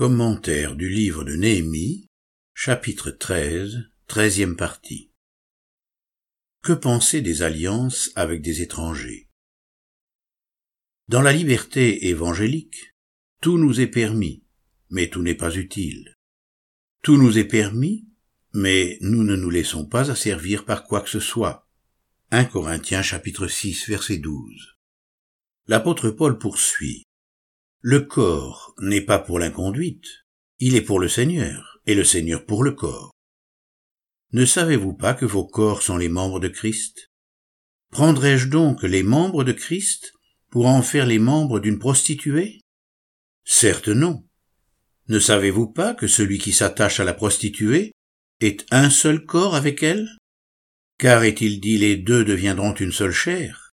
Commentaire du livre de Néhémie, chapitre 13, 13e partie. Que penser des alliances avec des étrangers? Dans la liberté évangélique, tout nous est permis, mais tout n'est pas utile. Tout nous est permis, mais nous ne nous laissons pas asservir par quoi que ce soit. 1 Corinthiens chapitre 6, verset 12. L'apôtre Paul poursuit. Le corps n'est pas pour l'inconduite, il est pour le Seigneur, et le Seigneur pour le corps. Ne savez-vous pas que vos corps sont les membres de Christ? Prendrais-je donc les membres de Christ pour en faire les membres d'une prostituée? Certes non. Ne savez-vous pas que celui qui s'attache à la prostituée est un seul corps avec elle? Car est-il dit les deux deviendront une seule chair?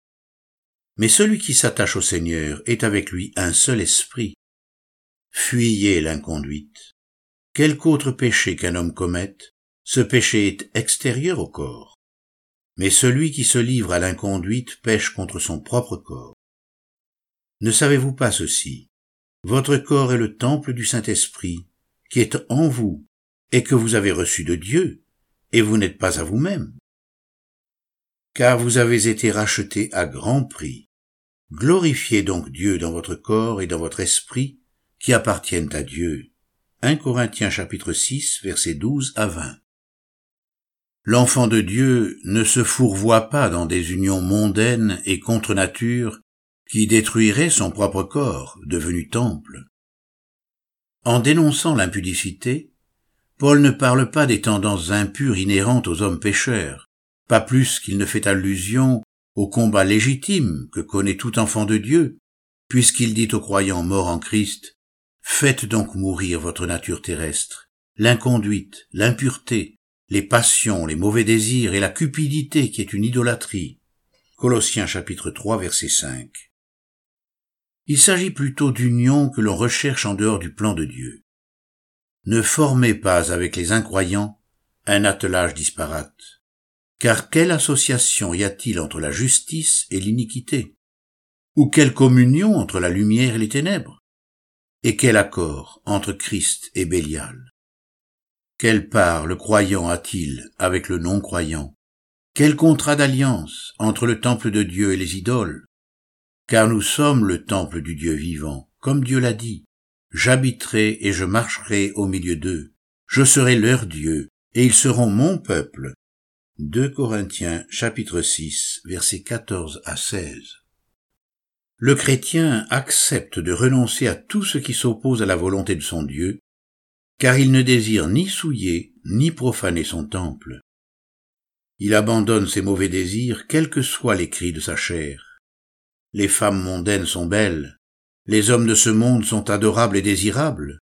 Mais celui qui s'attache au Seigneur est avec lui un seul esprit. Fuyez l'inconduite. Quelque autre péché qu'un homme commette, ce péché est extérieur au corps. Mais celui qui se livre à l'inconduite pèche contre son propre corps. Ne savez-vous pas ceci? Votre corps est le temple du Saint-Esprit, qui est en vous, et que vous avez reçu de Dieu, et vous n'êtes pas à vous-même. Car vous avez été rachetés à grand prix. Glorifiez donc Dieu dans votre corps et dans votre esprit, qui appartiennent à Dieu. 1 Corinthiens chapitre 6, versets 12 à 20. L'enfant de Dieu ne se fourvoie pas dans des unions mondaines et contre nature qui détruiraient son propre corps, devenu temple. En dénonçant l'impudicité, Paul ne parle pas des tendances impures inhérentes aux hommes pécheurs, pas plus qu'il ne fait allusion au combat légitime que connaît tout enfant de Dieu, puisqu'il dit aux croyants morts en Christ, « Faites donc mourir votre nature terrestre, l'inconduite, l'impureté, les passions, les mauvais désirs et la cupidité qui est une idolâtrie. » Colossiens chapitre 3, verset 5. Il s'agit plutôt d'union que l'on recherche en dehors du plan de Dieu. Ne formez pas avec les incroyants un attelage disparate. Car quelle association y a-t-il entre la justice et l'iniquité? Ou quelle communion entre la lumière et les ténèbres? Et quel accord entre Christ et Bélial? Quelle part le croyant a-t-il avec le non-croyant? Quel contrat d'alliance entre le temple de Dieu et les idoles? Car nous sommes le temple du Dieu vivant, comme Dieu l'a dit. J'habiterai et je marcherai au milieu d'eux. Je serai leur Dieu, et ils seront mon peuple. 2 Corinthiens chapitre 6, versets 14 à 16. Le chrétien accepte de renoncer à tout ce qui s'oppose à la volonté de son Dieu, car il ne désire ni souiller, ni profaner son temple. Il abandonne ses mauvais désirs, quels que soient les cris de sa chair. Les femmes mondaines sont belles, les hommes de ce monde sont adorables et désirables,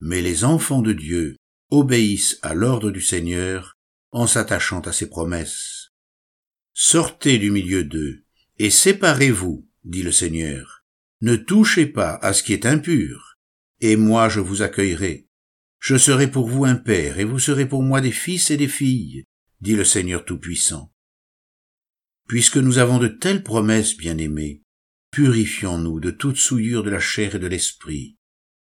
mais les enfants de Dieu obéissent à l'ordre du Seigneur, en s'attachant à ses promesses. Sortez du milieu d'eux, et séparez-vous, dit le Seigneur. Ne touchez pas à ce qui est impur, et moi je vous accueillerai. Je serai pour vous un père, et vous serez pour moi des fils et des filles, dit le Seigneur Tout-Puissant. Puisque nous avons de telles promesses, bien-aimés, purifions-nous de toute souillure de la chair et de l'esprit,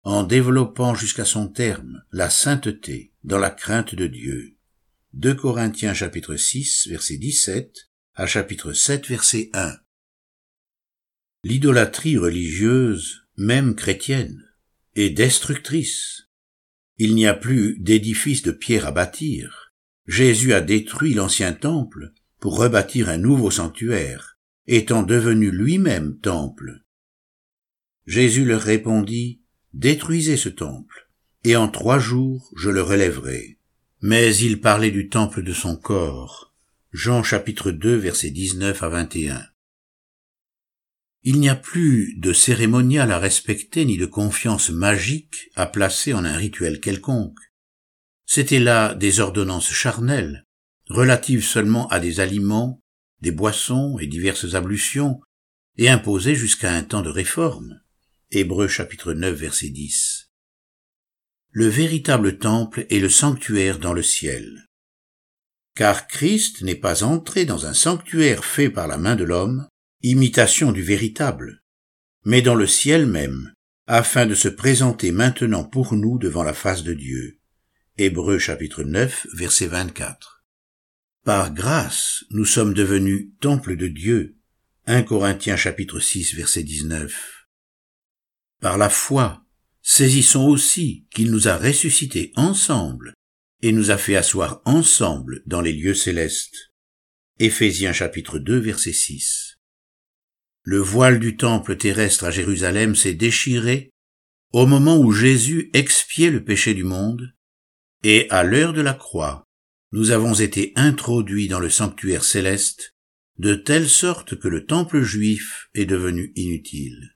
en développant jusqu'à son terme la sainteté dans la crainte de Dieu. 2 Corinthiens chapitre 6, verset 17 à chapitre 7, verset 1. L'idolâtrie religieuse, même chrétienne, est destructrice. Il n'y a plus d'édifice de pierre à bâtir. Jésus a détruit l'ancien temple pour rebâtir un nouveau sanctuaire, étant devenu lui-même temple. Jésus leur répondit, « Détruisez ce temple, et en 3 jours je le relèverai. » Mais il parlait du temple de son corps. Jean chapitre 2, versets 19 à 21. Il n'y a plus de cérémonial à respecter ni de confiance magique à placer en un rituel quelconque. C'était là des ordonnances charnelles, relatives seulement à des aliments, des boissons et diverses ablutions, et imposées jusqu'à un temps de réforme. Hébreux chapitre 9, verset 10. Le véritable temple est le sanctuaire dans le ciel. Car Christ n'est pas entré dans un sanctuaire fait par la main de l'homme, imitation du véritable, mais dans le ciel même, afin de se présenter maintenant pour nous devant la face de Dieu. Hébreux chapitre 9, verset 24. Par grâce, nous sommes devenus temple de Dieu. 1 Corinthiens chapitre 6, verset 19. Par la foi, saisissons aussi qu'il nous a ressuscités ensemble et nous a fait asseoir ensemble dans les lieux célestes. Éphésiens chapitre 2, verset 6. Le voile du temple terrestre à Jérusalem s'est déchiré au moment où Jésus expiait le péché du monde, et à l'heure de la croix, nous avons été introduits dans le sanctuaire céleste, de telle sorte que le temple juif est devenu inutile.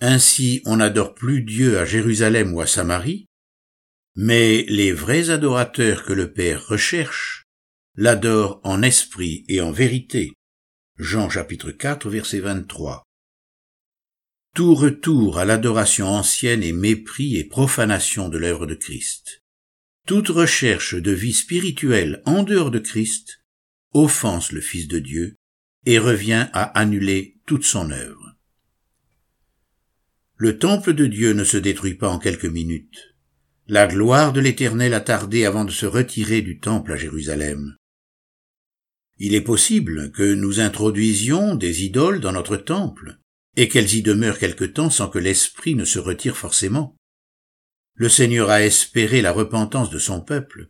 Ainsi, on n'adore plus Dieu à Jérusalem ou à Samarie, mais les vrais adorateurs que le Père recherche l'adorent en esprit et en vérité. Jean chapitre 4, verset 23. Tout retour à l'adoration ancienne est mépris et profanation de l'œuvre de Christ. Toute recherche de vie spirituelle en dehors de Christ offense le Fils de Dieu et revient à annuler toute son œuvre. Le temple de Dieu ne se détruit pas en quelques minutes. La gloire de l'Éternel a tardé avant de se retirer du temple à Jérusalem. Il est possible que nous introduisions des idoles dans notre temple et qu'elles y demeurent quelque temps sans que l'esprit ne se retire forcément. Le Seigneur a espéré la repentance de son peuple,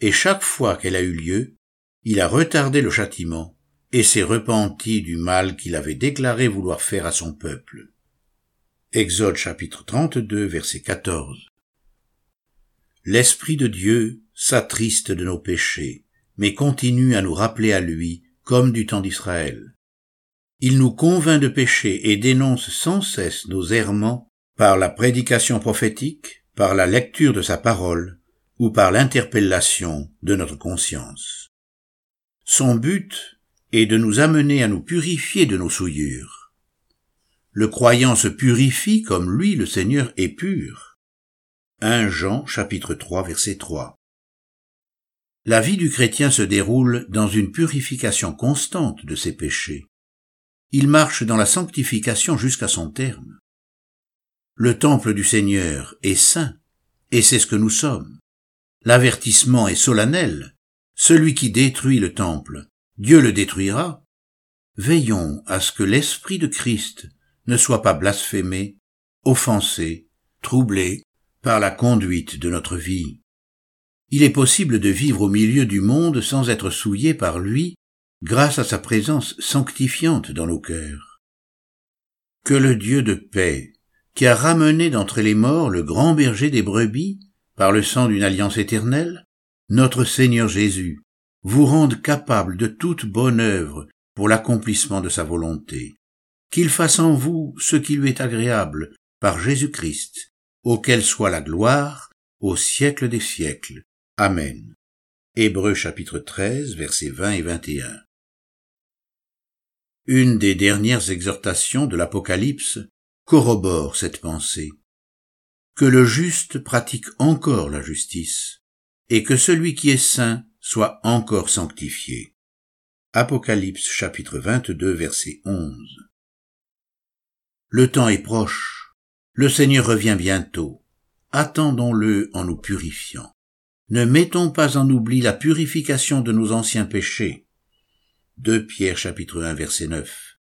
et chaque fois qu'elle a eu lieu, il a retardé le châtiment et s'est repenti du mal qu'il avait déclaré vouloir faire à son peuple. Exode chapitre 32, verset 14. L'Esprit de Dieu s'attriste de nos péchés, mais continue à nous rappeler à lui, comme du temps d'Israël. Il nous convainc de pécher et dénonce sans cesse nos errements par la prédication prophétique, par la lecture de sa parole ou par l'interpellation de notre conscience. Son but est de nous amener à nous purifier de nos souillures. Le croyant se purifie comme lui, le Seigneur, est pur. 1 Jean chapitre 3, verset 3. La vie du chrétien se déroule dans une purification constante de ses péchés. Il marche dans la sanctification jusqu'à son terme. Le temple du Seigneur est saint, et c'est ce que nous sommes. L'avertissement est solennel. Celui qui détruit le temple, Dieu le détruira. Veillons à ce que l'Esprit de Christ ne soit pas blasphémé, offensé, troublé par la conduite de notre vie. Il est possible de vivre au milieu du monde sans être souillé par lui grâce à sa présence sanctifiante dans nos cœurs. Que le Dieu de paix, qui a ramené d'entre les morts le grand berger des brebis par le sang d'une alliance éternelle, notre Seigneur Jésus, vous rende capable de toute bonne œuvre pour l'accomplissement de sa volonté, qu'il fasse en vous ce qui lui est agréable par Jésus-Christ, auquel soit la gloire au siècle des siècles. Amen. Hébreux chapitre 13, versets 20 et 21. Une des dernières exhortations de l'Apocalypse corrobore cette pensée. Que le juste pratique encore la justice, et que celui qui est saint soit encore sanctifié. Apocalypse chapitre 22, verset 11. Le temps est proche. Le Seigneur revient bientôt. Attendons-le en nous purifiant. Ne mettons pas en oubli la purification de nos anciens péchés. 2 Pierre chapitre 1, verset 9.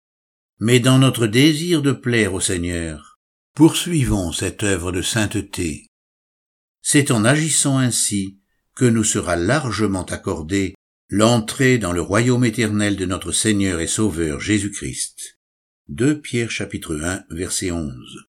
Mais dans notre désir de plaire au Seigneur, poursuivons cette œuvre de sainteté. C'est en agissant ainsi que nous sera largement accordée l'entrée dans le royaume éternel de notre Seigneur et Sauveur Jésus-Christ. 2 Pierre chapitre 1, verset 11.